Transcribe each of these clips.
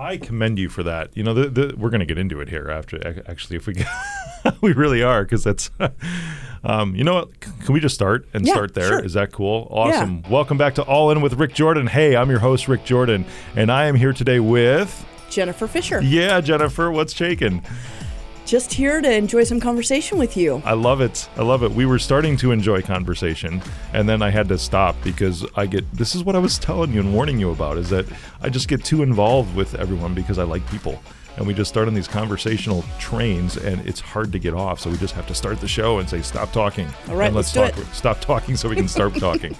I commend you for that. You know, we're going to get into it here after, actually, if we get, we really are, because that's, you know what, can we just start and start there? Sure. Is that cool? Awesome. Yeah. Welcome back to All In with Rick Jordan. Hey, I'm your host, Rick Jordan, and I am here today with... Jennifer Fisher. Yeah, Jennifer, what's shaking? Just here to enjoy some conversation with you. I love it. I love it. We were starting to enjoy conversation, and then I had to stop because this is what I was telling you and warning you about, is that I just get too involved with everyone because I like people. And we just start on these conversational trains, and it's hard to get off. So we just have to start the show and say, stop talking. All right, and let's do it. Stop talking so we can start talking.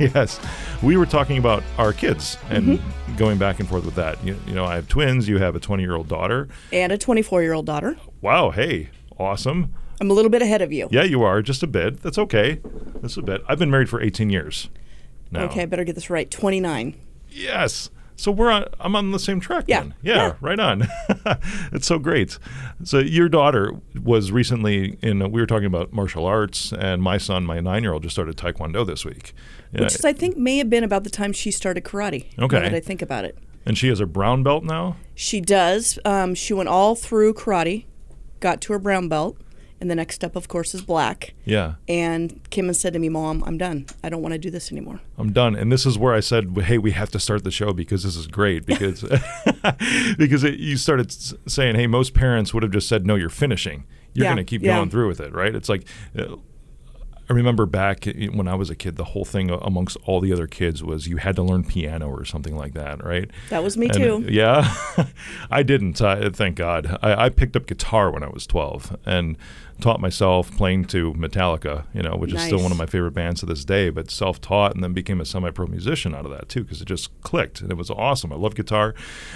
Yes. We were talking about our kids and going back and forth with that. You know, I have twins. You have a 20-year-old daughter. And a 24-year-old daughter. Wow. Hey. Awesome. I'm a little bit ahead of you. Yeah, you are. Just a bit. That's okay. That's a bit. I've been married for 18 years now. Okay. I better get this right. 29. Yes. So I'm on the same track then. Yeah. Right on. It's so great. So your daughter was recently we were talking about martial arts, and my son, my 9-year-old, just started Taekwondo this week. Which I think may have been about the time she started karate. Okay. Now that I think about it. And she has a brown belt now? She does. She went all through karate, got to her brown belt, and the next step, of course, is black. Yeah. And Kim and said to me, Mom, I'm done. I don't want to do this anymore. I'm done. And this is where I said, hey, we have to start the show because this is great. Because you started saying, hey, most parents would have just said, no, you're finishing. You're going to keep going through with it, right? It's like... I remember back when I was a kid, the whole thing amongst all the other kids was you had to learn piano or something like that, right? That was me too. Yeah. I didn't, thank God. I picked up guitar when I was 12 and taught myself playing to Metallica, you know, which is still one of my favorite bands to this day, but self-taught, and then became a semi-pro musician out of that too, because it just clicked and it was awesome. I love guitar,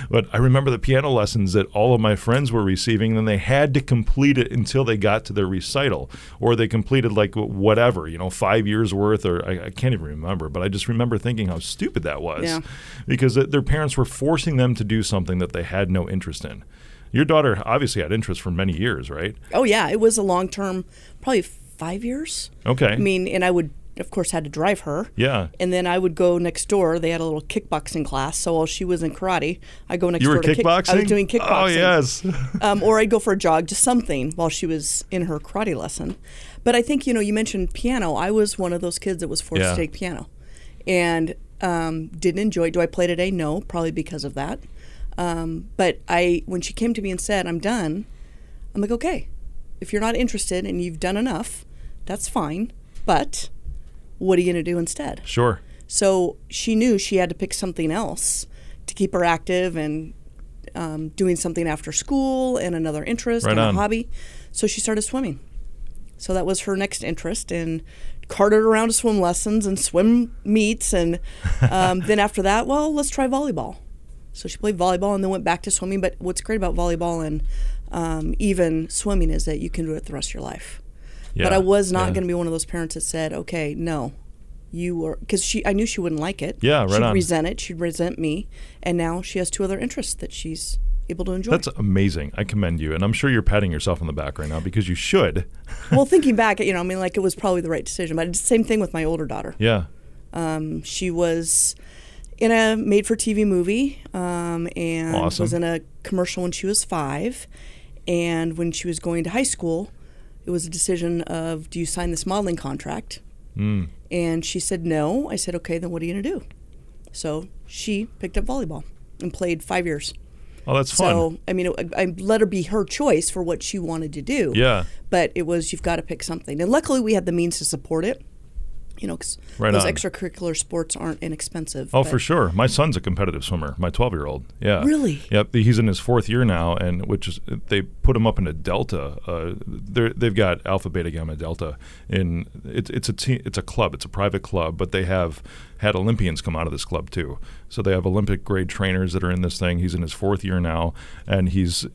but I remember the piano lessons that all of my friends were receiving, and they had to complete it until they got to their recital, or they completed like whatever, you know, 5 years worth, or I can't even remember, but I just remember thinking how stupid that was because their parents were forcing them to do something that they had no interest in. Your daughter obviously had interest for many years, right? Oh, yeah. It was a long-term, probably 5 years. Okay. I mean, and I would, of course, had to drive her. Yeah. And then I would go next door. They had a little kickboxing class, so while she was in karate, I'd go next door to kickboxing? I was doing kickboxing. Oh, yes. Or I'd go for a jog, just something, while she was in her karate lesson. But I think, you know, you mentioned piano. I was one of those kids that was forced to take piano and didn't enjoy it. Do I play today? No, probably because of that. But when she came to me and said, I'm done, I'm like, okay, if you're not interested and you've done enough, that's fine. But what are you going to do instead? Sure. So she knew she had to pick something else to keep her active and doing something after school and another interest and a hobby. So she started swimming. So that was her next interest, and carted around to swim lessons and swim meets. And then after that, well, let's try volleyball. So she played volleyball and then went back to swimming. But what's great about volleyball and even swimming is that you can do it the rest of your life. Yeah, but I was not going to be one of those parents that said, okay, no, you were, because I knew she wouldn't like it. Yeah, right. She'd resent it. She'd resent me. And now she has two other interests that she's able to enjoy. That's amazing. I commend you. And I'm sure you're patting yourself on the back right now because you should. Well, thinking back, you know, I mean, like it was probably the right decision. But I did the same thing with my older daughter. Yeah. She was... in a made-for-TV movie, and awesome. Was in a commercial when she was 5. And when she was going to high school, it was a decision of, do you sign this modeling contract? Mm. And she said no. I said, okay, then what are you going to do? So she picked up volleyball and played 5 years. Oh, that's fun. So, I mean, I let her be her choice for what she wanted to do. Yeah. But it was, you've got to pick something. And luckily, we had the means to support it. You know, because those extracurricular sports aren't inexpensive. Oh, for sure. My son's a competitive swimmer, my 12-year-old. Yeah. Really? Yep. He's in his 4th year now, and they put him up in a delta. They've got alpha, beta, gamma, delta. And it's a club. It's a private club, but they have had Olympians come out of this club too. So they have Olympic-grade trainers that are in this thing. He's in his 4th year now, and he's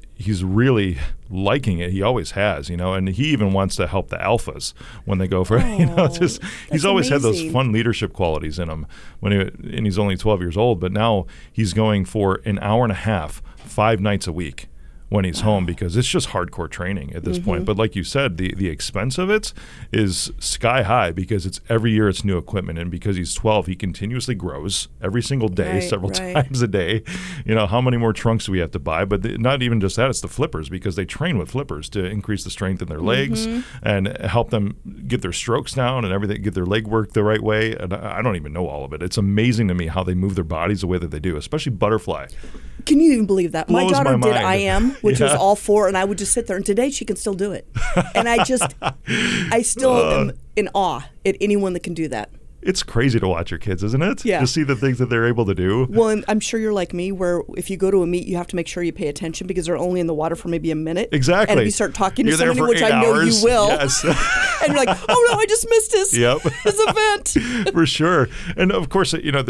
really liking it. He always has, you know, and he even wants to help the alphas when they go for, you know, just he's always had those fun leadership qualities in him and he's only 12 years old, but now he's going for an hour and a half, 5 nights a week when he's home, because it's just hardcore training at this point. But like you said, the expense of it is sky high, because it's every year it's new equipment, and because he's 12, he continuously grows every single day, several times a day. You know, how many more trunks do we have to buy? But not even just that, it's the flippers, because they train with flippers to increase the strength in their legs and help them get their strokes down and everything, get their leg work the right way. And I don't even know all of it. It's amazing to me how they move their bodies the way that they do, especially butterfly. Can you even believe that? My daughter did I Am, which was all four, and I would just sit there. And today she can still do it. And I still am in awe at anyone that can do that. It's crazy to watch your kids, isn't it? Yeah. To see the things that they're able to do. Well, and I'm sure you're like me, where if you go to a meet, you have to make sure you pay attention, because they're only in the water for maybe a minute. Exactly. And if you start talking to somebody, which I know you will, and you're like, oh no, I just missed this, this event. For sure. And of course, you know,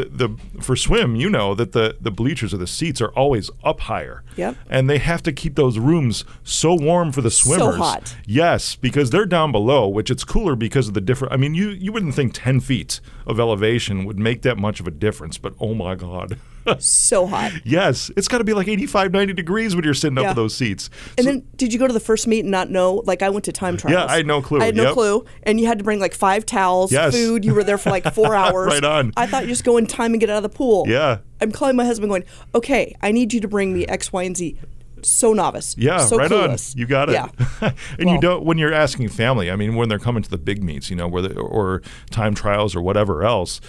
for swim, you know that the bleachers or the seats are always up higher. Yep. And they have to keep those rooms so warm for the swimmers. So hot. Yes, because they're down below, which it's cooler because of the different. I mean, you wouldn't think 10 feet of elevation would make that much of a difference, but oh my God. So hot. Yes. It's got to be like 85, 90 degrees when you're sitting up in those seats. And then did you go to the first meet and not know? Like I went to time trials. Yeah, I had no clue. I had no clue. And you had to bring like 5 towels, food. You were there for like 4 hours. Right on. I thought you just go in time and get out of the pool. Yeah. I'm calling my husband going, okay, I need you to bring me X, Y, and Z. So novice. Yeah, so right clueless. On. You got it. Yeah. And you don't, when you're asking family, I mean, when they're coming to the big meets, you know, or time trials or whatever else,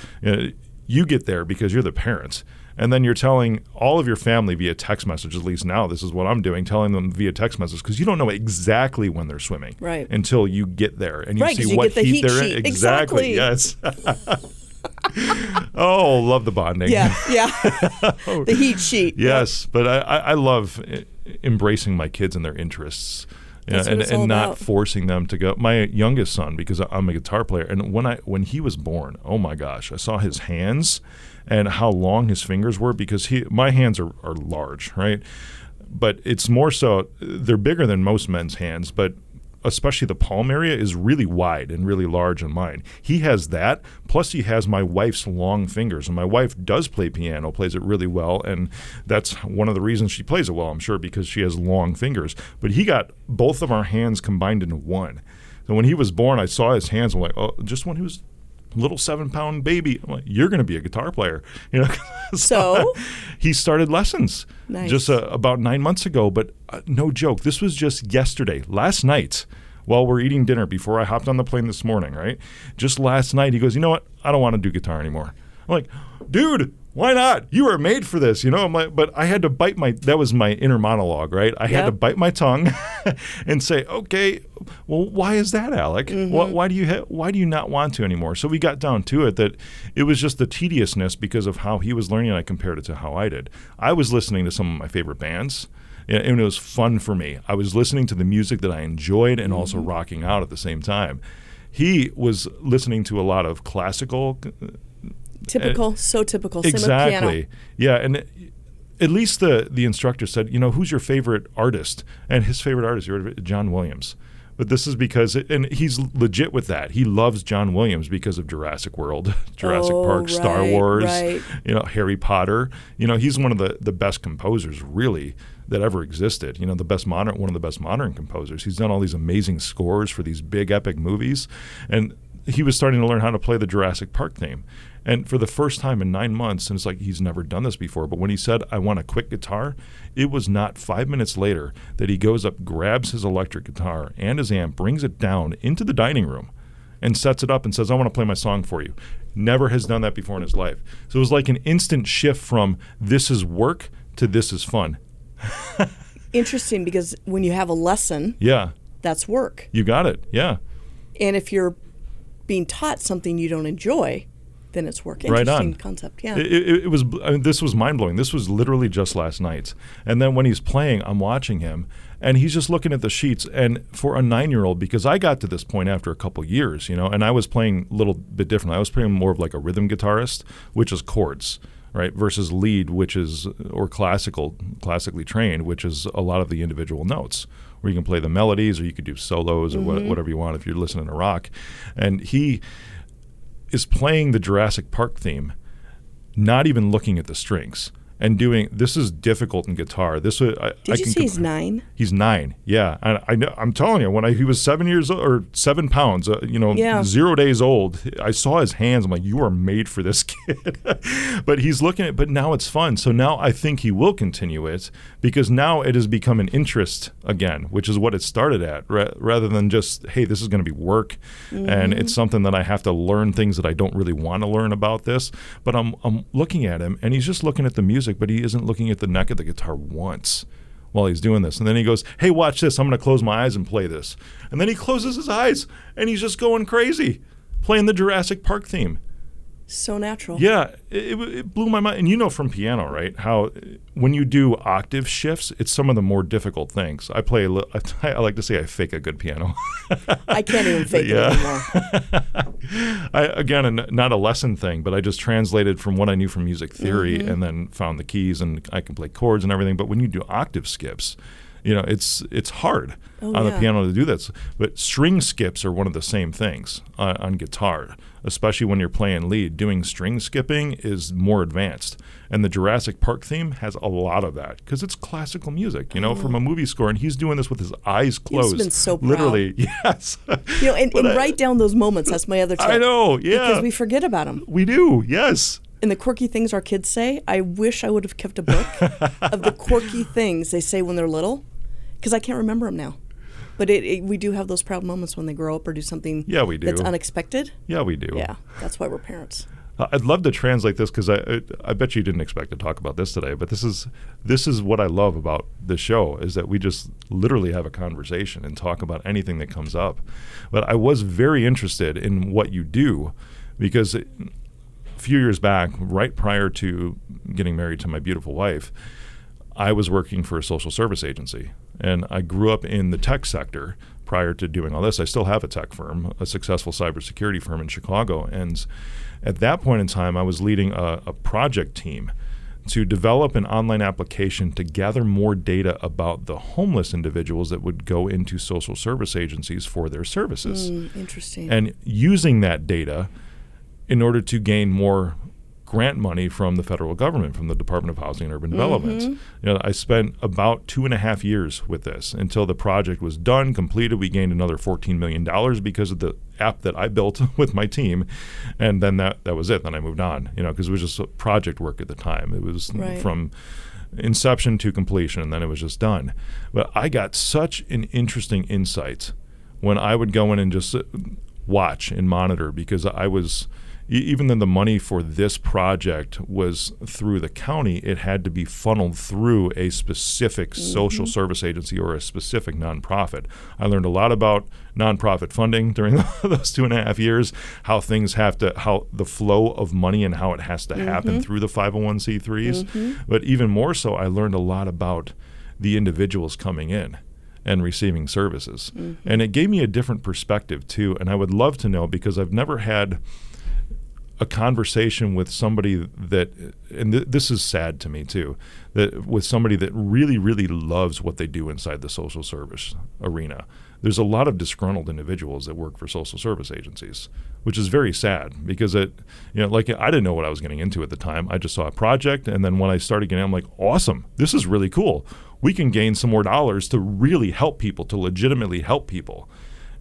you get there because you're the parents. And then you're telling all of your family via text message, at least now, this is what I'm doing, telling them via text message, because you don't know exactly when they're swimming until you get there and you see what heat they're in. Exactly. Yes. Oh, love the bonding. Yeah. The heat sheet. Yes, but I love embracing my kids and their interests. That's what it's all about. Not forcing them to go. My youngest son, because I'm a guitar player, and when he was born, oh my gosh, I saw his hands and how long his fingers were, because my hands are large, right? But it's more so, they're bigger than most men's hands, but especially the palm area is really wide and really large in mine. He has that, plus he has my wife's long fingers. And my wife does play piano, plays it really well, and that's one of the reasons she plays it well, I'm sure, because she has long fingers. But he got both of our hands combined into one. So when he was born, I saw his hands, I'm like, oh, just when he was little 7-pound baby, I'm like, you're going to be a guitar player, you know. So he started lessons just about 9 months ago, but no joke, this was just yesterday, last night, while we're eating dinner before I hopped on the plane this morning, right? Just last night, he goes, you know what, I don't want to do guitar anymore. I'm like, dude, why not? You were made for this, you know? I'm like, but I had to bite that was my inner monologue, right? I had to bite my tongue and say, okay, well, why is that, Alec? Mm-hmm. Why do you not want to anymore? So we got down to it that it was just the tediousness because of how he was learning, and I compared it to how I did. I was listening to some of my favorite bands, and it was fun for me. I was listening to the music that I enjoyed and also rocking out at the same time. He was listening to a lot of classical typical. Exactly. Yeah, and at least the instructor said, you know, who's your favorite artist? And his favorite artist, you heard of John Williams. But this is because, and he's legit with that. He loves John Williams because of Jurassic World, Jurassic Park, Star Wars, you know, Harry Potter. You know, he's one of the best composers, really, that ever existed. You know, one of the best modern composers. He's done all these amazing scores for these big epic movies, and he was starting to learn how to play the Jurassic Park theme. And for the first time in 9 months, and it's like he's never done this before, but when he said, I want a quick guitar, it was not 5 minutes later that he goes up, grabs his electric guitar and his amp, brings it down into the dining room, and sets it up and says, I want to play my song for you. Never has done that before in his life. So it was like an instant shift from this is work to this is fun. Interesting, because when you have a lesson, that's work. You got it, yeah. And if you're being taught something you don't enjoy, then it's working. Right on. Interesting concept, yeah. It was. I mean, this was mind-blowing. This was literally just last night. And then when he's playing, I'm watching him, and he's just looking at the sheets. And for a 9-year-old, because I got to this point after a couple years, you know, and I was playing a little bit differently. I was playing more of like a rhythm guitarist, which is chords, right, versus lead, which is, or classically trained, which is a lot of the individual notes, where you can play the melodies or you could do solos or whatever you want if you're listening to rock. And he is playing the Jurassic Park theme, not even looking at the strings. and doing this is difficult in guitar. This Did you say he's 9? He's 9. Yeah, and I know, I'm telling you, when he was 7 years old, or 7 pounds, 0 days old, I saw his hands. I'm like, you are made for this kid. But he's looking at. But now it's fun. So now I think he will continue it because now it has become an interest again, which is what it started at, rather than just hey, this is going to be work, and it's something that I have to learn things that I don't really want to learn about this. But I'm looking at him, and he's just looking at the music, but he isn't looking at the neck of the guitar once while he's doing this. And then he goes, hey, watch this. I'm going to close my eyes and play this. And then he closes his eyes, and he's just going crazy, playing the Jurassic Park theme. So natural. Yeah, it blew my mind. And you know from piano, right, how when you do octave shifts, it's some of the more difficult things. I play, I like to say I fake a good piano. I can't even fake it anymore. Not a lesson thing, but I just translated from what I knew from music theory and then found the keys and I can play chords and everything. But when you do octave skips, you know, it's hard on the piano to do that. But string skips are one of the same things on guitar, especially when you're playing lead. Doing string skipping is more advanced. And the Jurassic Park theme has a lot of that because it's classical music, you know, from a movie score. And he's doing this with his eyes closed. He's been so proud. Literally, yes. You know, and write down those moments. That's my other tip. I know, yeah. Because we forget about them. We do, yes. And the quirky things our kids say, I wish I would have kept a book of the quirky things they say when they're little. Because I can't remember them now. But we do have those proud moments when they grow up or do something that's unexpected. Yeah, we do. Yeah, that's why we're parents. I'd love to translate this because I bet you didn't expect to talk about this today. But this is what I love about the show is that we just literally have a conversation and talk about anything that comes up. But I was very interested in what you do because a few years back, right prior to getting married to my beautiful wife, I was working for a social service agency, and I grew up in the tech sector prior to doing all this. I still have a tech firm, a successful cybersecurity firm in Chicago, and at that point in time, I was leading a project team to develop an online application to gather more data about the homeless individuals that would go into social service agencies for their services. Interesting. And using that data in order to gain more grant money from the federal government, from the Department of Housing and Urban Development. You know, I spent about 2.5 years with this until the project was done, completed. We gained another $14 million because of the app that I built with my team. And then that was it. Then I moved on, you know, because it was just project work at the time. It was from inception to completion, and then it was just done. But I got such an interesting insight when I would go in and just watch and monitor because I was – even though the money for this project was through the county, it had to be funneled through a specific social service agency or a specific nonprofit. I learned a lot about nonprofit funding during those 2.5 years, how the flow of money and how it has to happen through the 501c3s. But even more so, I learned a lot about the individuals coming in and receiving services. And it gave me a different perspective too. And I would love to know because I've never had a conversation with somebody that, and this is sad to me too, that with somebody that really, really loves what they do inside the social service arena. There's a lot of disgruntled individuals that work for social service agencies, which is very sad because I didn't know what I was getting into at the time. I just saw a project, and then when I started getting, I'm like, awesome, this is really cool. We can gain some more dollars to really help people, to legitimately help people.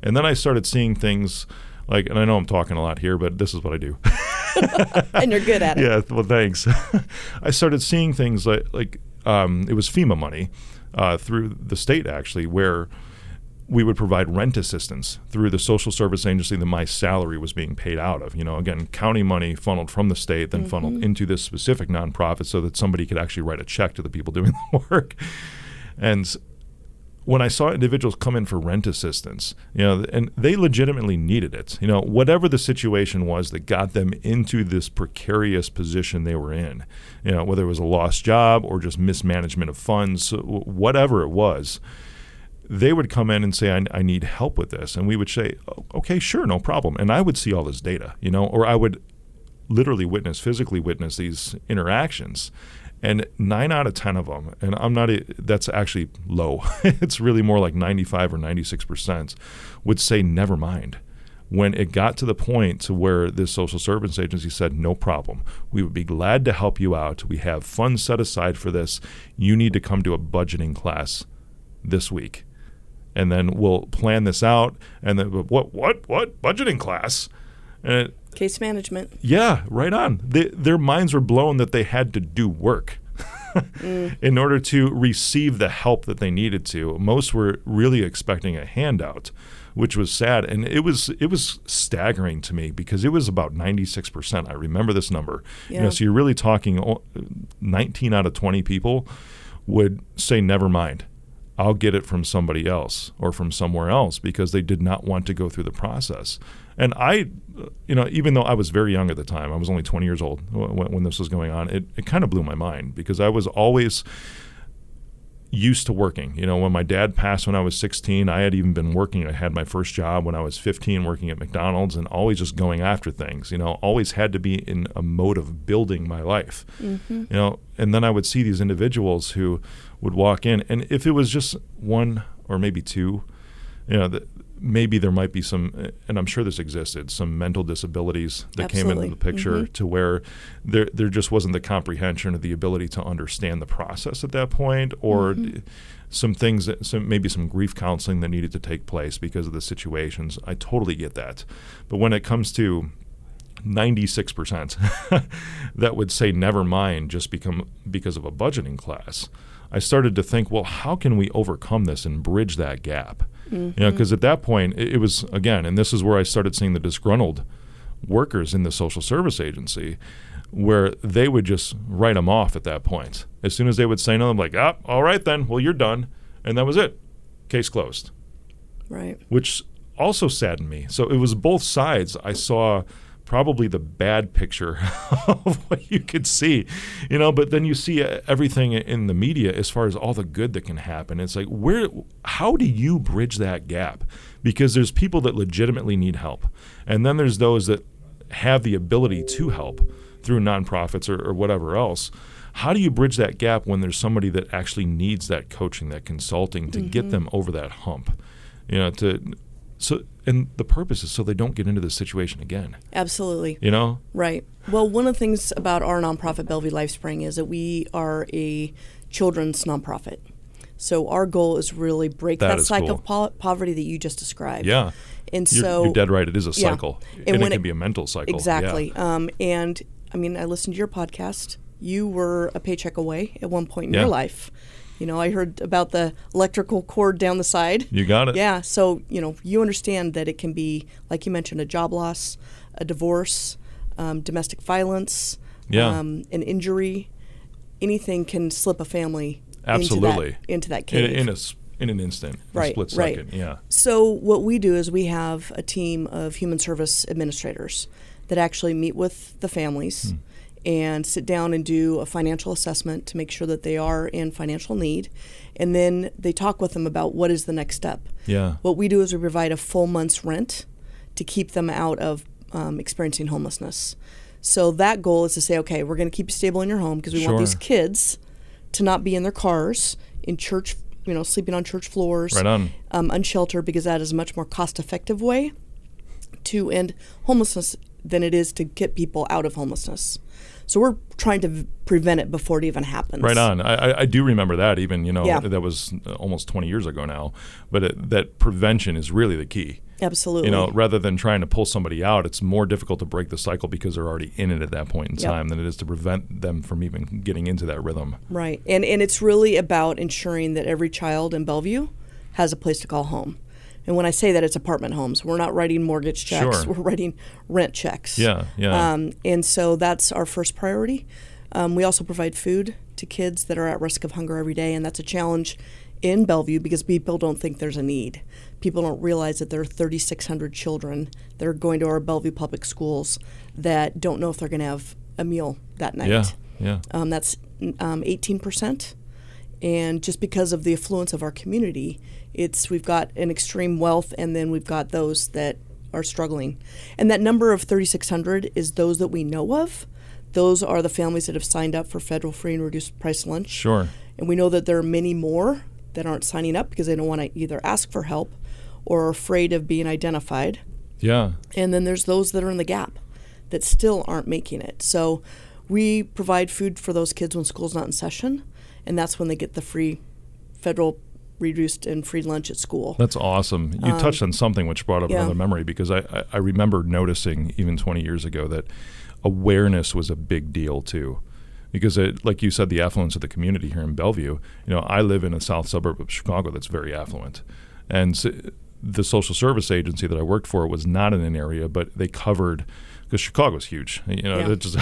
And then I started seeing things like, and I know I'm talking a lot here, but this is what I do. And you're good at it. Yeah, well, thanks. I started seeing things like it was FEMA money through the state, actually, where we would provide rent assistance through the social service agency that my salary was being paid out of. You know, again, county money funneled from the state, then funneled into this specific nonprofit so that somebody could actually write a check to the people doing the work. And when I saw individuals come in for rent assistance, you know, and they legitimately needed it, you know, whatever the situation was that got them into this precarious position they were in, you know, whether it was a lost job or just mismanagement of funds, whatever it was, they would come in and say, I need help with this. And we would say, okay, sure, no problem. And I would see all this data, you know, or I would literally physically witness these interactions. And 9 out of 10 of them, and that's actually low. It's really more like 95 or 96%, would say, never mind. when it got to the point where this social service agency said, no problem, we would be glad to help you out. We have funds set aside for this. You need to come to a budgeting class this week. And then we'll plan this out. And then, what? Budgeting class? And it, case management. Yeah, right on. Their minds were blown that they had to do work in order to receive the help that they needed to. Most were really expecting a handout, which was sad. And it was staggering to me because it was about 96%. I remember this number. Yeah. You know, so you're really talking 19 out of 20 people would say, never mind, I'll get it from somebody else or from somewhere else, because they did not want to go through the process. And I, you know, even though I was very young at the time, I was only 20 years old when this was going on, it kind of blew my mind because I was always used to working. You know, when my dad passed when I was 16, I had even been working. I had my first job when I was 15 working at McDonald's and always just going after things, you know, always had to be in a mode of building my life, you know. And then I would see these individuals who would walk in, and if it was just one or maybe two, you know, maybe there might be some, and I'm sure this existed, some mental disabilities that came into the picture to where there just wasn't the comprehension or the ability to understand the process at that point, or some things, maybe some grief counseling that needed to take place because of the situations. I totally get that. But when it comes to 96% that would say never mind just because of a budgeting class, I started to think, well, how can we overcome this and bridge that gap? You know, because at that point, it was, again, and this is where I started seeing the disgruntled workers in the social service agency, where they would just write them off at that point. As soon as they would say no, I'm like, ah, all right then, well, you're done. And that was it. Case closed. Right. Which also saddened me. So it was both sides. I saw probably the bad picture of what you could see, you know, but then you see everything in the media as far as all the good that can happen. It's like, how do you bridge that gap? Because there's people that legitimately need help. And then there's those that have the ability to help through nonprofits or whatever else. How do you bridge that gap when there's somebody that actually needs that coaching, that consulting to get them over that hump, you know, and the purpose is so they don't get into this situation again. Absolutely. You know? Right. Well, one of the things about our nonprofit, Bellevue Lifespring, is that we are a children's nonprofit. So our goal is really break that cycle of poverty that you just described. Yeah. And you're dead right. It is a cycle. Yeah. And it can be a mental cycle. Exactly. Yeah. And, I mean, I listened to your podcast. You were a paycheck away at one point in your life. You know, I heard about the electrical cord down the side. You got it. Yeah. So, you know, you understand that it can be, like you mentioned, a job loss, a divorce, domestic violence, an injury. Anything can slip a family into that cave. In an instant, a split second. Right. Yeah. So what we do is we have a team of human service administrators that actually meet with the families and sit down and do a financial assessment to make sure that they are in financial need. And then they talk with them about what is the next step. Yeah. What we do is we provide a full month's rent to keep them out of experiencing homelessness. So that goal is to say, okay, we're going to keep you stable in your home because we want these kids to not be in their cars, in church, you know, sleeping on church floors, unsheltered, because that is a much more cost-effective way to end homelessness than it is to get people out of homelessness. So we're trying to prevent it before it even happens. Right on. I do remember that even, you know, that was almost 20 years ago now. But that prevention is really the key. Absolutely. You know, rather than trying to pull somebody out, it's more difficult to break the cycle because they're already in it at that point in time than it is to prevent them from even getting into that rhythm. Right. And it's really about ensuring that every child in Bellevue has a place to call home. And when I say that, it's apartment homes. We're not writing mortgage checks. Sure. We're writing rent checks. Yeah, yeah. And so that's our first priority. We also provide food to kids that are at risk of hunger every day. And that's a challenge in Bellevue because people don't think there's a need. People don't realize that there are 3,600 children that are going to our Bellevue public schools that don't know if they're going to have a meal that night. Yeah, yeah. That's 18%. And just because of the affluence of our community, we've got an extreme wealth, and then we've got those that are struggling. And that number of 3,600 is those that we know of. Those are the families that have signed up for federal free and reduced price lunch. Sure. And we know that there are many more that aren't signing up because they don't want to either ask for help or are afraid of being identified Yeah. And then there's those that are in the gap that still aren't making it. So we provide food for those kids when school's not in session, and that's when they get the free federal reduced and free lunch at school. That's awesome. You touched on something which brought up another memory, because I remember noticing even 20 years ago that awareness was a big deal too. Because it, like you said, the affluence of the community here in Bellevue, you know, I live in a south suburb of Chicago that's very affluent. And so the social service agency that I worked for was not in an area, but they covered, because Chicago's huge, you know, it's just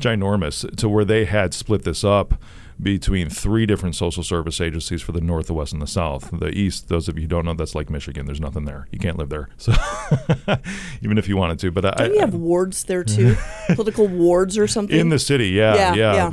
ginormous, to where they had split this up between three different social service agencies for the north, the west, and the south. The east, those of you who don't know, that's like Michigan. There's nothing there. You can't live there. So even if you wanted to. But don't you have wards there too? Political wards or something? In the city, yeah.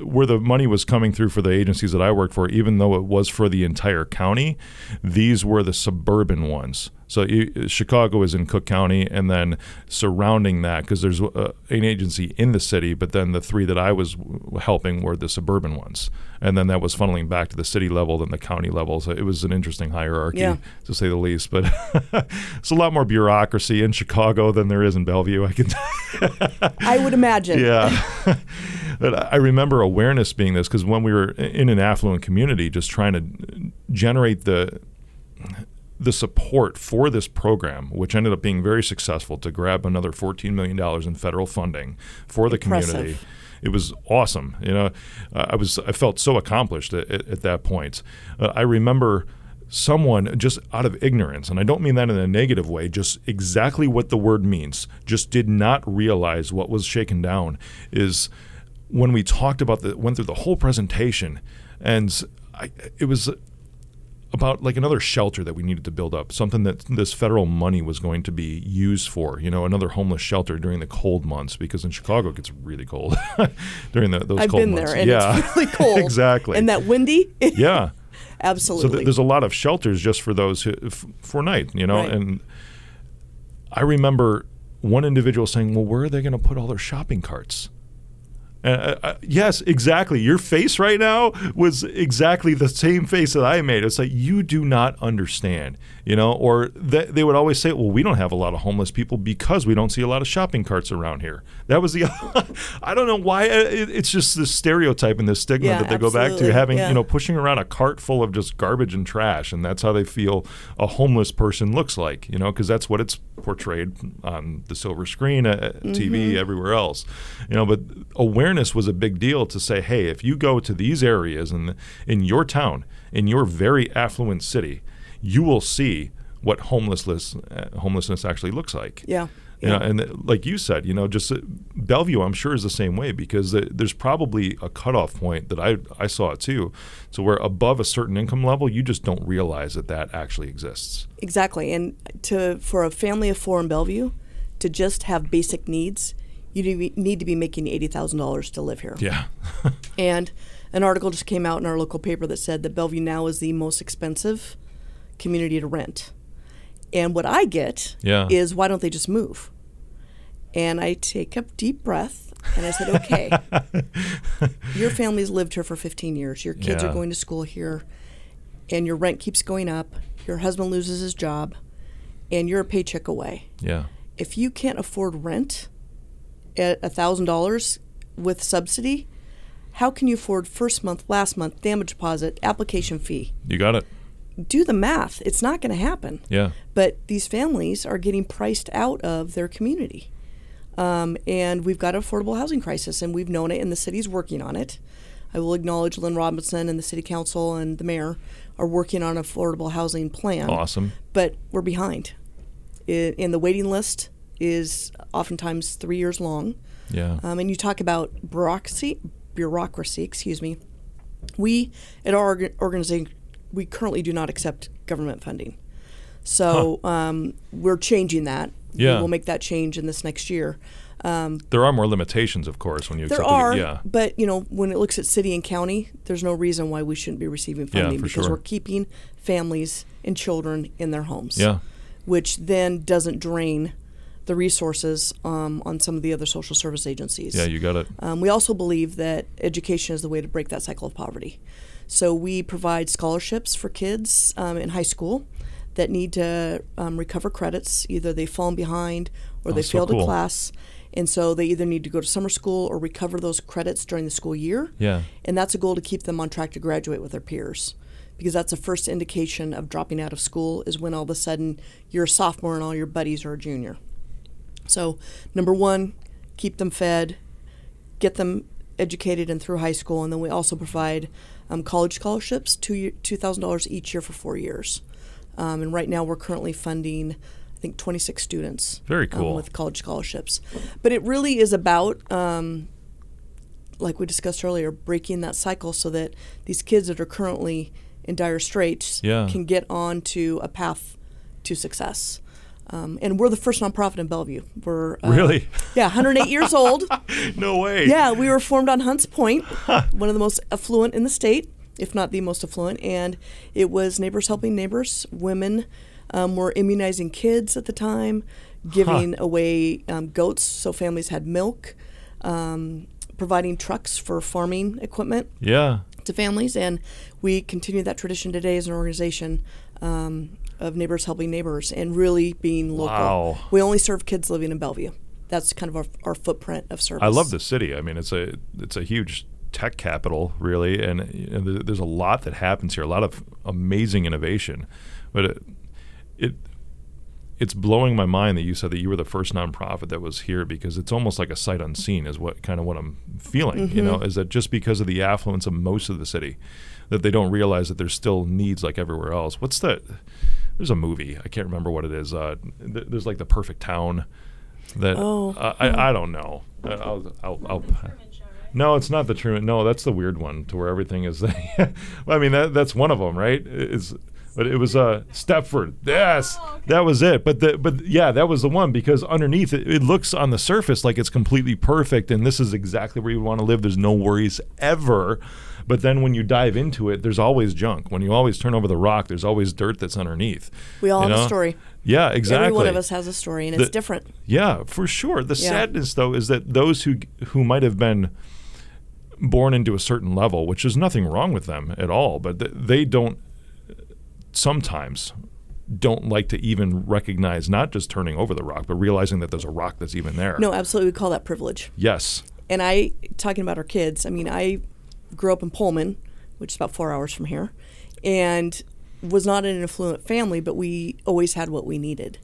Where the money was coming through for the agencies that I worked for, even though it was for the entire county, these were the suburban ones. So Chicago is in Cook County, and then surrounding that, because there's an agency in the city, but then the three that I was helping were the suburban ones. And then that was funneling back to the city level, then the county level. So it was an interesting hierarchy, to say the least. But it's a lot more bureaucracy in Chicago than there is in Bellevue, I can tell. I would imagine. Yeah. But I remember awareness being this, because when we were in an affluent community, just trying to generate the support for this program, which ended up being very successful, to grab another $14 million in federal funding for the community. It was awesome. You know, I felt so accomplished at that point. I remember someone, just out of ignorance, and I don't mean that in a negative way, just exactly what the word means, just did not realize what was shaken down, is when we talked about went through the whole presentation, and it was about like another shelter that we needed to build up, something that this federal money was going to be used for, you know, another homeless shelter during the cold months, because in Chicago it gets really cold during those cold months. I've been there, and it's really cold. Exactly. And that windy. Yeah. Absolutely. So there's a lot of shelters just for those for night, you know. Right. And I remember one individual saying, well, where are they going to put all their shopping carts? Yes, exactly. Your face right now was exactly the same face that I made. It's like, you do not understand, you know, or they would always say, well, we don't have a lot of homeless people because we don't see a lot of shopping carts around here. That was the I don't know why. It's just this stereotype and this stigma that they go back to, having, you know, pushing around a cart full of just garbage and trash. And that's how they feel a homeless person looks like, you know, because that's what it's portrayed on the silver screen, TV, everywhere else, you know. But awareness was a big deal to say, hey, if you go to these areas in your town, in your very affluent city, you will see what homelessness actually looks like. You know, and like you said, you know, just Bellevue, I'm sure, is the same way, because there's probably a cutoff point that I saw it too, so where above a certain income level, you just don't realize that actually exists. Exactly. And for a family of four in Bellevue to just have basic needs, you need to be making $80,000 to live here. Yeah. And an article just came out in our local paper that said that Bellevue now is the most expensive community to rent. And what I get is, why don't they just move? And I take a deep breath, and I said, okay, your family's lived here for 15 years. Your kids are going to school here, and your rent keeps going up. Your husband loses his job, and you're a paycheck away. Yeah. If you can't afford rent at $1,000 with subsidy, how can you afford first month, last month, damage deposit, application fee? You got it. Do the math. It's not going to happen. Yeah. But these families are getting priced out of their community. And we've got an affordable housing crisis, and we've known it, and the city's working on it. I will acknowledge Lynn Robinson and the city council and the mayor are working on an affordable housing plan. Awesome. But we're behind. And the waiting list is oftentimes 3 years long. Yeah. And you talk about bureaucracy. We, at our organization, we currently do not accept government funding. So we're changing that. Yeah. We will make that change in this next year. There are more limitations, of course, when you accept it. There are, but you know, when it looks at city and county, there's no reason why we shouldn't be receiving funding, because we're keeping families and children in their homes, which then doesn't drain the resources on some of the other social service agencies. Yeah, you got it. We also believe that education is the way to break that cycle of poverty. So we provide scholarships for kids in high school that need to recover credits. Either they've fallen behind or they failed a class. And so they either need to go to summer school or recover those credits during the school year. Yeah. And that's a goal to keep them on track to graduate with their peers, because that's the first indication of dropping out of school, is when all of a sudden you're a sophomore and all your buddies are a junior. So number one, keep them fed, get them educated and through high school. And then we also provide college scholarships, $2,000 each year for 4 years. And right now we're currently funding, I think, 26 students. Very cool. With college scholarships. But it really is about, like we discussed earlier, breaking that cycle so that these kids that are currently in dire straits can get on to a path to success. And we're the first nonprofit in Bellevue. We're really? Yeah, 108 years old. No way. Yeah, we were formed on Hunts Point, one of the most affluent in the state, if not the most affluent. And it was neighbors helping neighbors. Women were immunizing kids at the time, giving away goats so families had milk, providing trucks for farming equipment to families. And we continue that tradition today as an organization. Of neighbors helping neighbors and really being local. Wow. We only serve kids living in Bellevue. That's kind of our footprint of service. I love the city. I mean, it's a huge tech capital, really, and there's a lot that happens here, a lot of amazing innovation. But it's blowing my mind that you said that you were the first nonprofit that was here, because it's almost like a sight unseen is what I'm feeling, mm-hmm. Is that just because of the affluence of most of the city, that they don't realize that there's still needs like everywhere else. What's that? There's a movie, I can't remember what it is. There's like The Perfect Town. I don't know. I'll No, it's not the Truman. No, that's the weird one to where everything is. I mean, that's one of them, right? But it was Stepford. Yes, oh, okay. That was it. But that was the one, because underneath it looks on the surface like it's completely perfect, and this is exactly where you want to live. There's no worries ever. But then when you dive into it, there's always junk. When you always turn over the rock, there's always dirt that's underneath. We all have a story. Yeah, exactly. Every one of us has a story, and it's different. Yeah, for sure. The sadness, though, is that those who might have been born into a certain level, which is nothing wrong with them at all, but they don't like to even recognize not just turning over the rock, but realizing that there's a rock that's even there. No, absolutely. We call that privilege. Yes. And talking about our kids, I mean, I grew up in Pullman, which is about 4 hours from here, and was not in an affluent family, but we always had what we needed.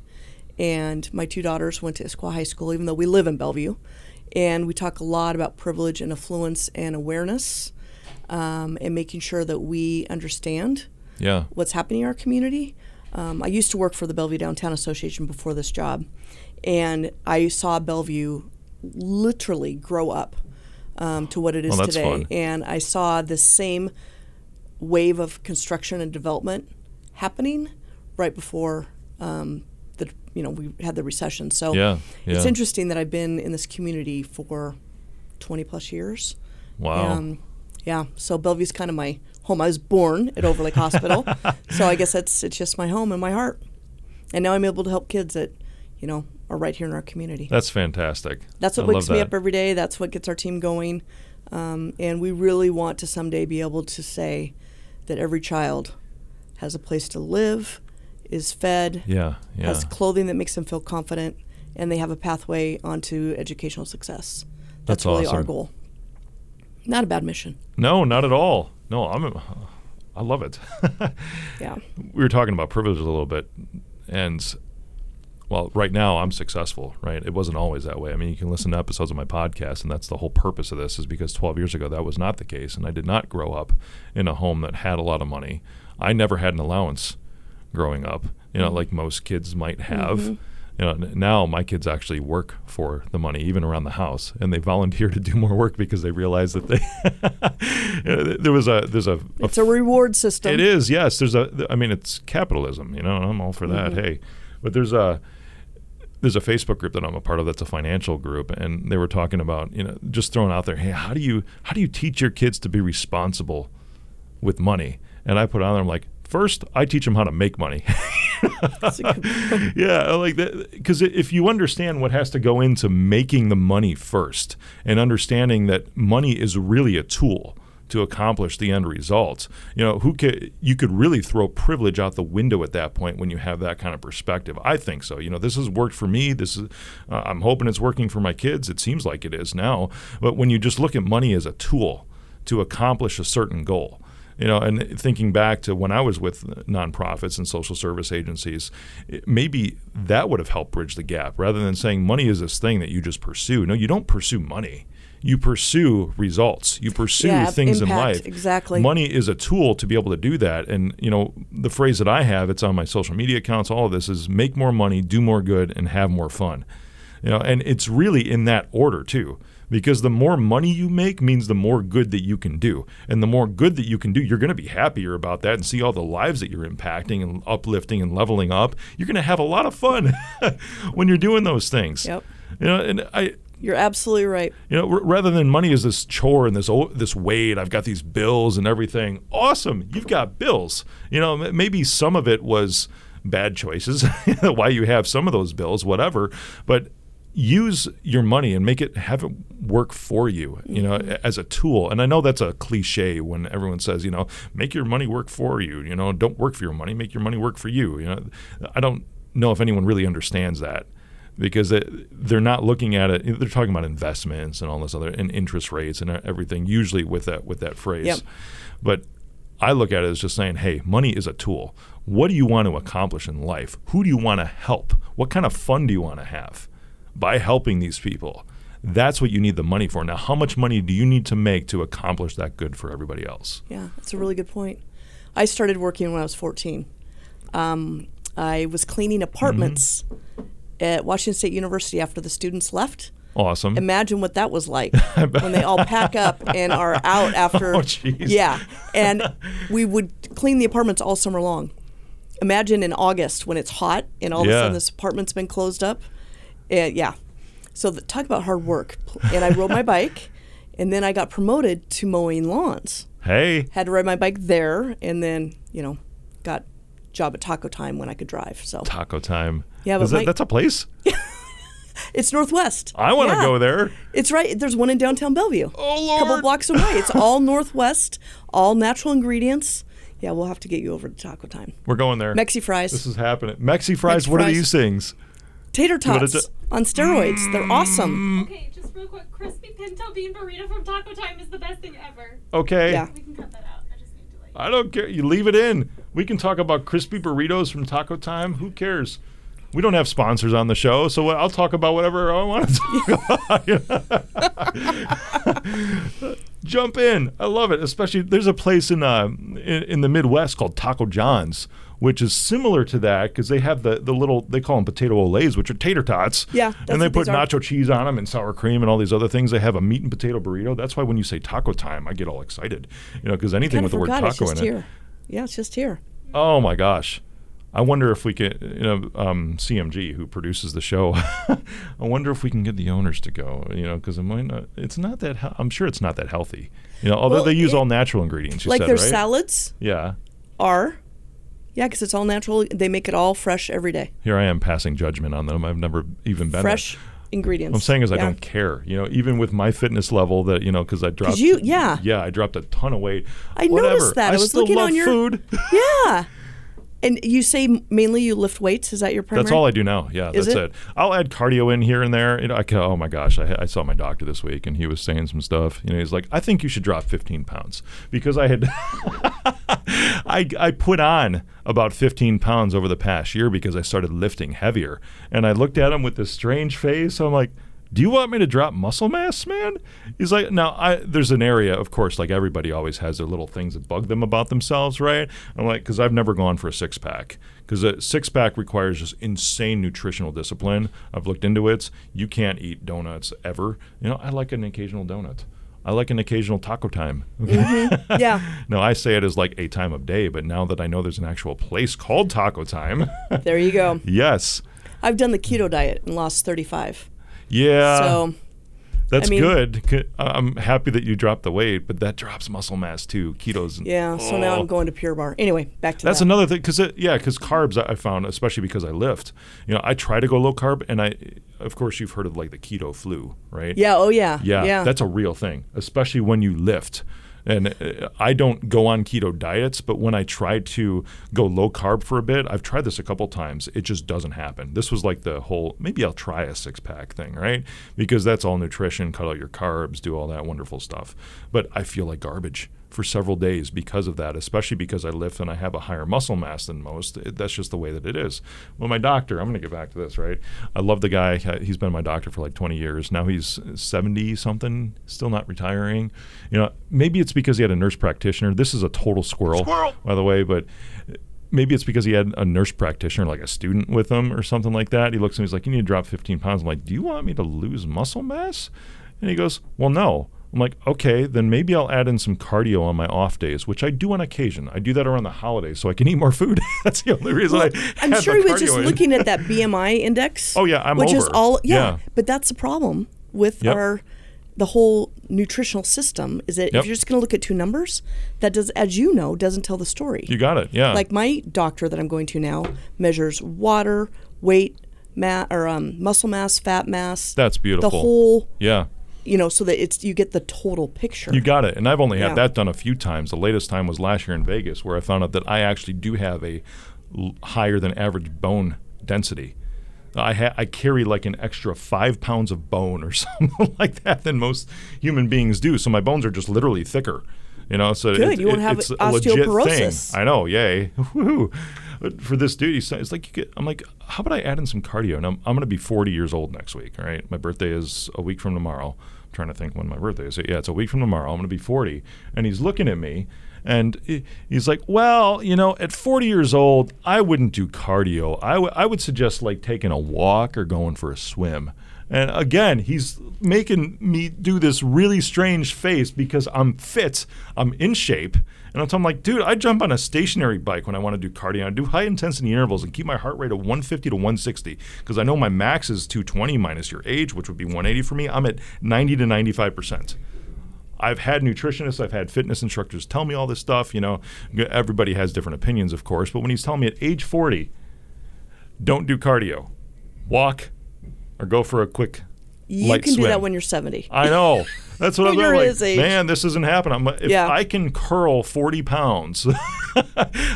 And my two daughters went to Isquah High School, even though we live in Bellevue. And we talk a lot about privilege and affluence and awareness, and making sure that we understand what's happening in our community. I used to work for the Bellevue Downtown Association before this job, and I saw Bellevue literally grow up to what it is today. Fun. And I saw this same wave of construction and development happening right before we had the recession. So it's interesting that I've been in this community for 20 plus years. Wow. So Bellevue's kind of my home. I was born at Overlake Hospital, so I guess it's just my home and my heart. And now I'm able to help kids that, are right here in our community. That's fantastic. That's what wakes me up every day. That's what gets our team going. And we really want to someday be able to say that every child has a place to live, is fed, has clothing that makes them feel confident, and they have a pathway onto educational success. That's really awesome. Our goal. Not a bad mission. No, not at all. No, I love it. Yeah. We were talking about privilege a little bit, and well, right now I'm successful, right? It wasn't always that way. I mean, you can listen to episodes of my podcast, and that's the whole purpose of this, is because 12 years ago that was not the case, and I did not grow up in a home that had a lot of money. I never had an allowance growing up, like most kids might have. Mm-hmm. Now my kids actually work for the money, even around the house, and they volunteer to do more work because they realize that they it's a reward system. It is, yes. It's capitalism. I'm all for that. Mm-hmm. Hey, but there's a Facebook group that I'm a part of that's a financial group, and they were talking about just throwing out there, hey, how do you teach your kids to be responsible with money? And I put on there, I'm like, first, I teach them how to make money. Yeah, like that, because if you understand what has to go into making the money first, and understanding that money is really a tool to accomplish the end results. You know, you could really throw privilege out the window at that point when you have that kind of perspective. I think so. You know, this has worked for me. This is, I'm hoping it's working for my kids. It seems like it is now. But when you just look at money as a tool to accomplish a certain goal, you know, and thinking back to when I was with nonprofits and social service agencies, maybe that would have helped bridge the gap rather than saying money is this thing that you just pursue. No, you don't pursue money. You pursue results. You pursue things impact, in life. Exactly. Money is a tool to be able to do that. And, you know, the phrase that I have, it's on my social media accounts, all of this is make more money, do more good, and have more fun. You know, and it's really in that order, too. Because the more money you make means the more good that you can do. And the more good that you can do, you're going to be happier about that and see all the lives that you're impacting and uplifting and leveling up. You're going to have a lot of fun when you're doing those things. Yep. You know, and you're absolutely right. You know, rather than money is this chore and this weight, I've got these bills and everything. Awesome. You've got bills. You know, maybe some of it was bad choices, why you have some of those bills, whatever. But use your money and have it work for you, you know, as a tool. And I know that's a cliche when everyone says, you know, make your money work for you. You know, don't work for your money. Make your money work for you. You know, I don't know if anyone really understands that because they're not looking at it. They're talking about investments and all this other and interest rates and everything. Usually with that phrase, yep. But I look at it as just saying, hey, money is a tool. What do you want to accomplish in life? Who do you want to help? What kind of fun do you want to have? By helping these people, that's what you need the money for. Now, how much money do you need to make to accomplish that good for everybody else? Yeah, that's a really good point. I started working when I was 14. I was cleaning apartments at Washington State University after the students left. Awesome. Imagine what that was like when they all pack up and are out after. Oh, geez. Yeah, and we would clean the apartments all summer long. Imagine in August when it's hot and all of a sudden this apartment's been closed up. So talk about hard work. And I rode my bike, and then I got promoted to mowing lawns. Hey. Had to ride my bike there, and then, you know, got a job at Taco Time when I could drive. So Taco Time. Yeah, but that's a place? It's Northwest. I want to go there. It's right. There's one in downtown Bellevue. Oh, Lord. A couple blocks away. It's all Northwest, all natural ingredients. Yeah, we'll have to get you over to Taco Time. We're going there. Mexi fries. This is happening. Mexi fries, what are these things? Tater tots on steroids. They're awesome. Okay, just real quick. Crispy pinto bean burrito from Taco Time is the best thing ever. Okay. Yeah. We can cut that out. I just need to I don't care. You leave it in. We can talk about crispy burritos from Taco Time. Who cares? We don't have sponsors on the show, so I'll talk about whatever I want to talk about. Jump in. I love it. Especially, there's a place in the Midwest called Taco John's, which is similar to that because they have the little, they call them potato olays, which are tater tots. Yeah. And they put nacho cheese on them and sour cream and all these other things. They have a meat and potato burrito. That's why when you say Taco Time, I get all excited, you know, because anything with the word taco in it. Yeah, it's just here. Oh, my gosh. I wonder if we can, you know, CMG, who produces the show, I wonder if we can get the owners to go, you know, because it might not, it's not that, I'm sure it's not that healthy, you know, although they use all natural ingredients, you said, right? Like their salads? Yeah. Yeah, because it's all natural. They make it all fresh every day. Here I am passing judgment on them. I've never even been fresh ingredients. What I'm saying is I don't care. You know, even with my fitness level, that you know, because I dropped. I dropped a ton of weight. I noticed that. I was still looking on your food. Yeah. And you say mainly you lift weights? Is that your primary? That's all I do now. Yeah, that's it. I'll add cardio in here and there. You know, oh my gosh, I saw my doctor this week and he was saying some stuff. You know, he's like, I think you should drop 15 pounds because I had I put on about 15 pounds over the past year because I started lifting heavier. And I looked at him with this strange face. I'm like, do you want me to drop muscle mass, man? He's like, now, there's an area, of course, like everybody always has their little things that bug them about themselves, right? I'm like, because I've never gone for a six-pack. Because a six-pack requires just insane nutritional discipline. I've looked into it. You can't eat donuts ever. You know, I like an occasional donut. I like an occasional Taco Time. Mm-hmm. Yeah. No, I say it as like a time of day, but now that I know there's an actual place called Taco Time. There you go. Yes. I've done the keto diet and lost 35. Yeah, so, that's good. I'm happy that you dropped the weight, but that drops muscle mass too. Keto's. Yeah, so now I'm going to Pure Barre. Anyway, back to that. That's another thing because carbs I found, especially because I lift. You know, I try to go low carb, and of course you've heard of like the keto flu, right? Yeah. Oh yeah. Yeah. That's a real thing, especially when you lift. And I don't go on keto diets, but when I try to go low carb for a bit, I've tried this a couple times. It just doesn't happen. This was like the whole, maybe I'll try a 6-pack thing, right? Because that's all nutrition, cut out your carbs, do all that wonderful stuff. But I feel like garbage for several days because of that, especially because I lift and I have a higher muscle mass than most. That's just the way that it is. Well, my doctor, I'm going to get back to this, right? I love the guy. He's been my doctor for like 20 years. Now he's 70-something, still not retiring. You know, maybe it's because he had a nurse practitioner. This is a total squirrel, by the way, but maybe it's because he had a nurse practitioner, like a student with him or something like that. He looks at me, he's like, you need to drop 15 pounds. I'm like, do you want me to lose muscle mass? And he goes, well, no. I'm like, okay, then maybe I'll add in some cardio on my off days, which I do on occasion. I do that around the holidays so I can eat more food. That's the only reason I'm sure he was just looking at that BMI index. Oh, yeah, I'm which over. Is all, yeah, but that's the problem with the whole nutritional system is that if you're just going to look at two numbers, that does, as you know, doesn't tell the story. You got it, yeah. Like my doctor that I'm going to now measures water, weight, muscle mass, fat mass. That's beautiful. The whole you know, so that it's you get the total picture. You got it. And I've only had that done a few times. The latest time was last year in Vegas where I found out that I actually do have a higher than average bone density. I carry like an extra 5 pounds of bone or something like that than most human beings do. So my bones are just literally thicker. You know, so you won't have it's a legit thing. I know, yay. Woohoo. For this dude, it's like I'm like, how about I add in some cardio? And I'm going to be 40 years old next week, all right? My birthday is a week from tomorrow. I'm trying to think when my birthday is. Yeah, it's a week from tomorrow. I'm going to be 40. And he's looking at me, and he's like, well, you know, at 40 years old, I wouldn't do cardio. I would suggest, like, taking a walk or going for a swim. And, again, he's making me do this really strange face because I'm fit, I'm in shape. And I'm like, dude, I jump on a stationary bike when I want to do cardio. I do high-intensity intervals and keep my heart rate at 150 to 160 because I know my max is 220 minus your age, which would be 180 for me. I'm at 90 to 95%. I've had nutritionists, I've had fitness instructors tell me all this stuff. You know, everybody has different opinions, of course. But when he's telling me at age 40, don't do cardio. Walk or go for a quick light swim. You can do that when you're 70. I know. That's what I'm like, man, this isn't happening. If I can curl 40 pounds,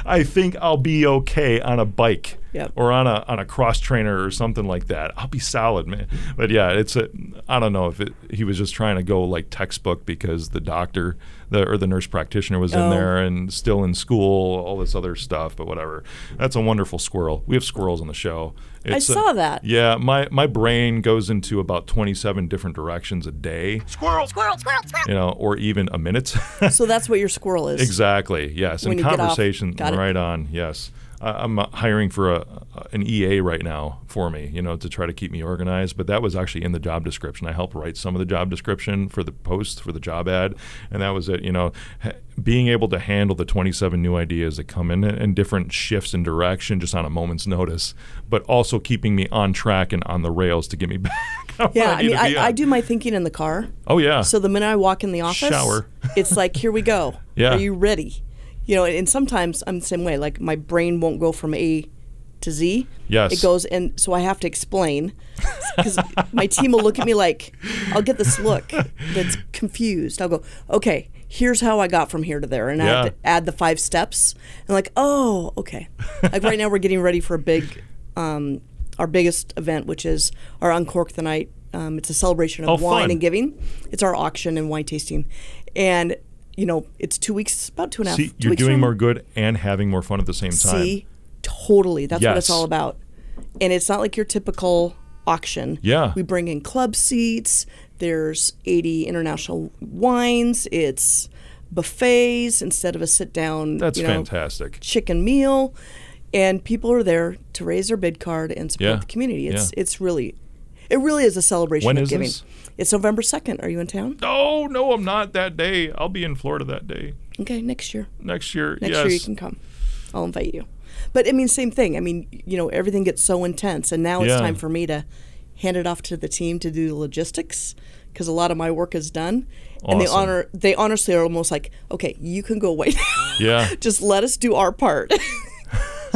I think I'll be okay on a bike or on a cross trainer or something like that. I'll be solid, man. But yeah, I don't know if he was just trying to go like textbook because the doctor or the nurse practitioner was in there and still in school, all this other stuff, but whatever. That's a wonderful squirrel. We have squirrels on the show. I saw that. Yeah, my brain goes into about 27 different directions a day. Squirrel. You know, or even a minute. So that's what your squirrel is. Exactly. Yes. When and conversation right on. Yes. I'm hiring for an EA right now for me, you know, to try to keep me organized. But that was actually in the job description. I helped write some of the job description for the post, for the job ad. And that was it, you know, being able to handle the 27 new ideas that come in and different shifts in direction just on a moment's notice, but also keeping me on track and on the rails to get me back. I do my thinking in the car. Oh, yeah. So the minute I walk in the office, it's like, here we go. Yeah. Are you ready? You know, and sometimes I'm the same way. Like my brain won't go from A to Z. Yes. It goes, and so I have to explain because my team will look at me like, I'll get this look that's confused. I'll go, okay, here's how I got from here to there. And I have to add the 5 steps. And like, oh, okay. Like right now we're getting ready for a big, our biggest event, which is our Uncork the Night. It's a celebration of wine and giving. It's our auction and wine tasting. And you know, it's 2 weeks, about 2.5 weeks. See, you're doing more good and having more fun at the same time. See, totally. That's what it's all about. And it's not like your typical auction. Yeah. We bring in club seats. There's 80 international wines. It's buffets instead of a sit-down. That's fantastic. Chicken meal. And people are there to raise their bid card and support the community. It's really... It really is a celebration of giving. When is this? It's November 2nd. Are you in town? Oh, no, I'm not that day. I'll be in Florida that day. Okay, next year, yes. Next year you can come. I'll invite you. But, I mean, same thing. I mean, you know, everything gets so intense, and now it's time for me to hand it off to the team to do the logistics because a lot of my work is done. Awesome. And they honestly are almost like, okay, you can go away now. Yeah. Just let us do our part.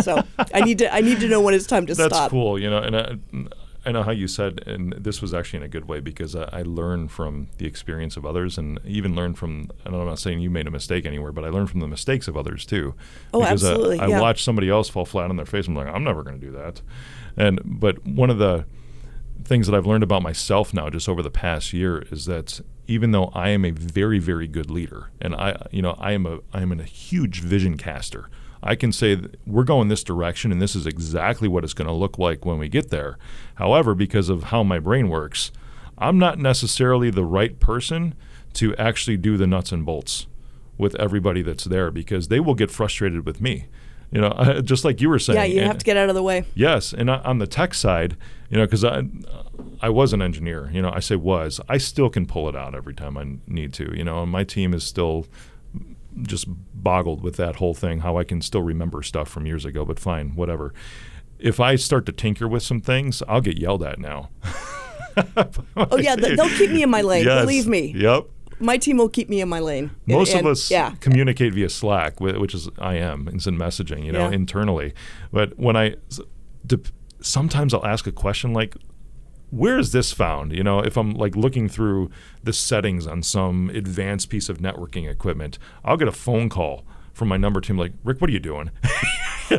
So I need to know when it's time to stop. That's cool, you know, and I know how you said, and this was actually in a good way, because I learn from the experience of others, and even learn from, and I'm not saying you made a mistake anywhere, but I learn from the mistakes of others too. Oh, because absolutely. I watch somebody else fall flat on their face. I'm like, I'm never going to do that. But one of the things that I've learned about myself now just over the past year is that even though I am a very, very good leader, and I am a huge vision caster, I can say that we're going this direction and this is exactly what it's going to look like when we get there. However, because of how my brain works, I'm not necessarily the right person to actually do the nuts and bolts with everybody that's there, because they will get frustrated with me. You know, just like you were saying. Yeah, you have to get out of the way. Yes, and on the tech side, you know, because I was an engineer. You know, I say was. I still can pull it out every time I need to. You know, and my team is still just boggled with that whole thing, how I can still remember stuff from years ago, but fine, whatever. If I start to tinker with some things, I'll get yelled at now. Oh, yeah, they'll keep me in my lane, yes. Believe me. Yep. My team will keep me in my lane. Most of us communicate via Slack, which is IM, instant messaging, internally. But when sometimes I'll ask a question like, where is this found? You know, if I'm like looking through the settings on some advanced piece of networking equipment, I'll get a phone call from my number team like, Rick, what are you doing?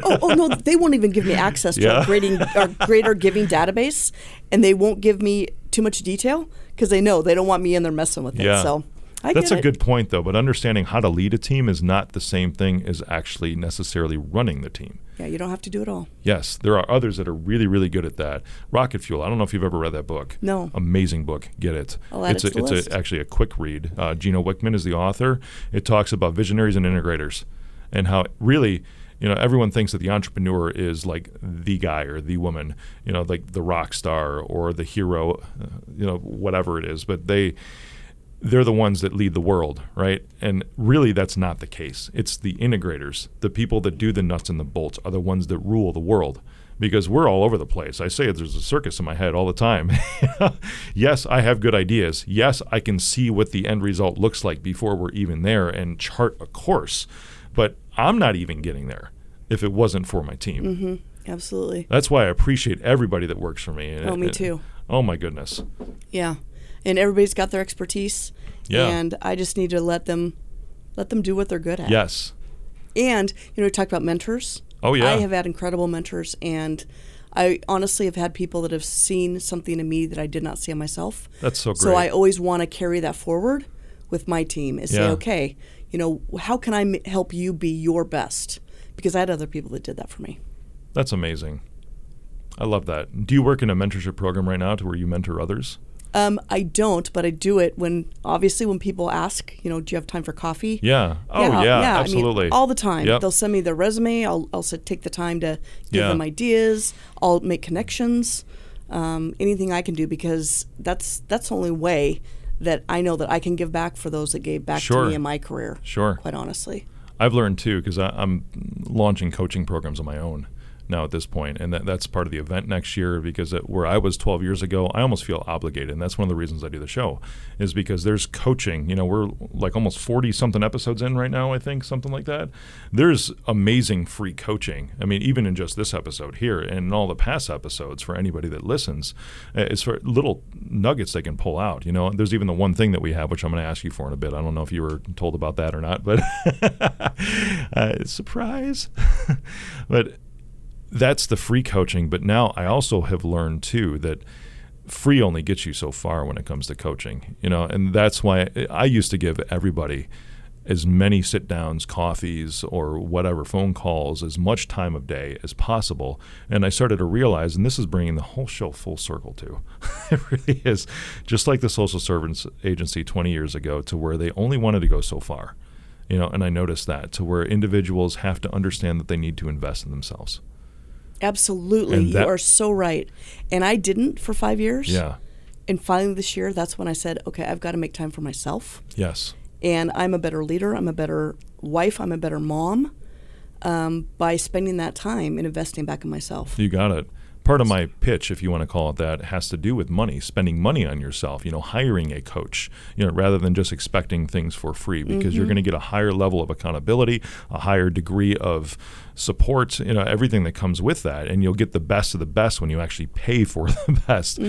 oh no, they won't even give me access to our greater giving database, and they won't give me too much detail, because they know they don't want me in there messing with it. So that's a good point, though. But understanding how to lead a team is not the same thing as actually necessarily running the team. Yeah, you don't have to do it all. Yes, there are others that are really, really good at that. Rocket Fuel. I don't know if you've ever read that book. No. Amazing book. Get it. I'll add it to the list. It's actually a quick read. Gino Wickman is the author. It talks about visionaries and integrators, and how really, you know, everyone thinks that the entrepreneur is like the guy or the woman, you know, like the rock star or the hero, you know, whatever it is. But they're the ones that lead the world, right? And really, that's not the case. It's the integrators, the people that do the nuts and the bolts, are the ones that rule the world, because we're all over the place. I say there's a circus in my head all the time. Yes, I have good ideas. Yes, I can see what the end result looks like before we're even there and chart a course. But I'm not even getting there if it wasn't for my team. Mm-hmm. Absolutely. That's why I appreciate everybody that works for me. Me too. Oh, my goodness. Yeah. And everybody's got their expertise. Yeah. And I just need to let them do what they're good at. Yes. And, you know, we talked about mentors. Oh, yeah. I have had incredible mentors, and I honestly have had people that have seen something in me that I did not see in myself. That's so great. So I always want to carry that forward with my team and say, okay, you know, how can I help you be your best? Because I had other people that did that for me. That's amazing. I love that. Do you work in a mentorship program right now to where you mentor others? I don't, but I do it when people ask, you know, do you have time for coffee? Yeah. Oh, yeah, absolutely. I mean, all the time. Yep. They'll send me their resume. I'll take the time to give them ideas. I'll make connections, anything I can do, because that's the only way that I know that I can give back for those that gave back to me in my career. Sure. Quite honestly. I've learned too, because I'm launching coaching programs on my own now at this point, and that's part of the event next year, because where I was 12 years ago, I almost feel obligated, and that's one of the reasons I do the show, is because there's coaching. You know, we're like almost 40-something episodes in right now, I think, something like that. There's amazing free coaching. I mean, even in just this episode here and in all the past episodes for anybody that listens, it's for little nuggets they can pull out. You know, there's even the one thing that we have, which I'm going to ask you for in a bit. I don't know if you were told about that or not, but surprise. But that's the free coaching. But now I also have learned too that free only gets you so far when it comes to coaching, you know, and that's why I used to give everybody as many sit downs, coffees, or whatever, phone calls, as much time of day as possible. And I started to realize, and this is bringing the whole show full circle too, it really is, just like the social service agency 20 years ago, to where they only wanted to go so far, you know, and I noticed that, to where individuals have to understand that they need to invest in themselves. Absolutely. You are so right. And I didn't for 5 years. Yeah. And finally this year, that's when I said, okay, I've got to make time for myself. Yes. And I'm a better leader. I'm a better wife. I'm a better mom by spending that time and investing back in myself. You got it. part of my pitch, if you want to call it that, has to do with money, spending money on yourself, hiring a coach, rather than just expecting things for free, because you're going to get a higher level of accountability, a higher degree of support, everything that comes with that. And you'll get the best of the best when you actually pay for the best.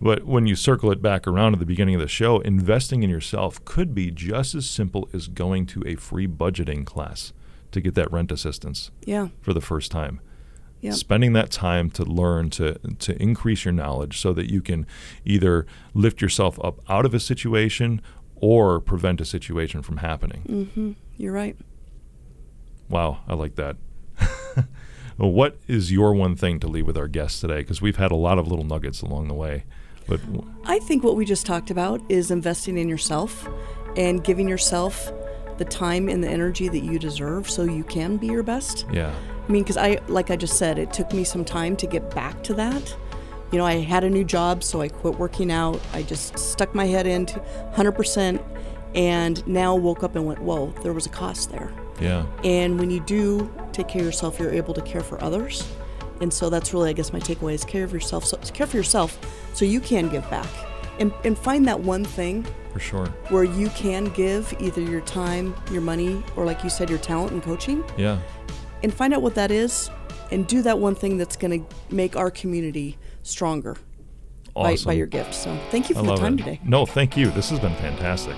But when you circle it back around at the beginning of the show, investing in yourself could be just as simple as going to a free budgeting class to get that rent assistance for the first time. Yep. Spending that time to learn, to increase your knowledge so that you can either lift yourself up out of a situation or prevent a situation from happening. You're right. Wow, I like that. What is your one thing to leave with our guests today? Because we've had a lot of little nuggets along the way. But I think what we just talked about is investing in yourself and giving yourself the time and the energy that you deserve so you can be your best. Yeah. I mean, because like I just said, it took me some time to get back to that. I had a new job, so I quit working out. I just stuck my head into 100% and now woke up and went, whoa, there was a cost there. Yeah. And when you do take care of yourself, you're able to care for others. And so that's really, I guess, my takeaway is care for yourself so you can give back. And find that one thing for sure where you can give either your time, your money, or like you said, your talent and coaching. Yeah. And find out what that is and do that one thing that's going to make our community stronger by your gift. So thank you for the time today. No, thank you. This has been fantastic.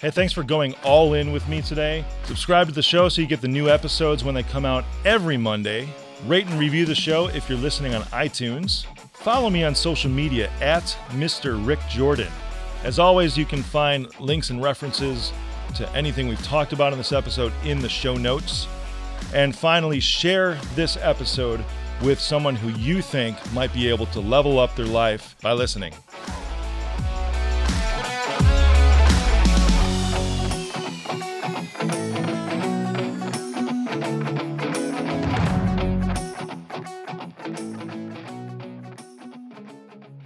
Hey, thanks for going all in with me today. Subscribe to the show so you get the new episodes when they come out every Monday. Rate and review the show if you're listening on iTunes. Follow me on social media at Mr. Rick Jordan. As always, you can find links and references to anything we've talked about in this episode in the show notes. And finally, share this episode with someone who you think might be able to level up their life by listening.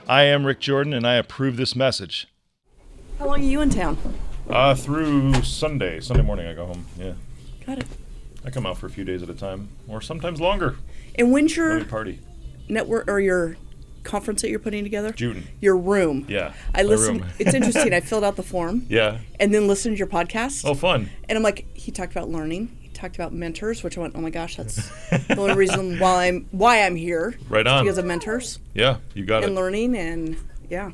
I am Rick Jordan, and I approve this message. How long are you in town? Through Sunday. Sunday morning I go home, yeah. Got it. I come out for a few days at a time, or sometimes longer. And when's your party? Network or your conference that you're putting together? June. Your room. Yeah, I listened. It's interesting. I filled out the form. Yeah. And then listened to your podcast. Oh, fun. And I'm like, he talked about learning. Talked about mentors, which I went, oh my gosh, that's the only reason why I'm here. Right on. Because of mentors. Yeah, you got it. And learning and yeah.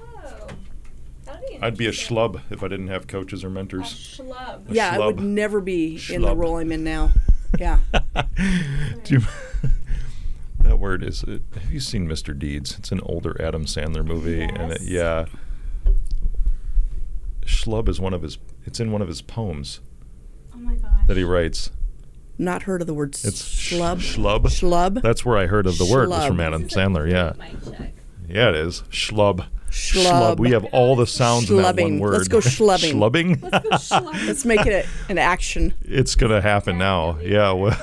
Oh, I'd be a schlub if I didn't have coaches or mentors. A schlub. Yeah, I would never be in the role I'm in now. Yeah. That word is. Have you seen Mr. Deeds? It's an older Adam Sandler movie, yes. And schlub is one of his. It's in one of his poems. Oh my gosh. That he writes. Not heard of the word schlub. Schlub. That's where I heard of the word. Was from Adam Sandler. Yeah. Yeah, it is. Schlub. We have all the sounds in that one word. Let's go schlubbing. Schlubbing. Let's go schlubbing. Let's make it an action. It's gonna happen now. Yeah. Well.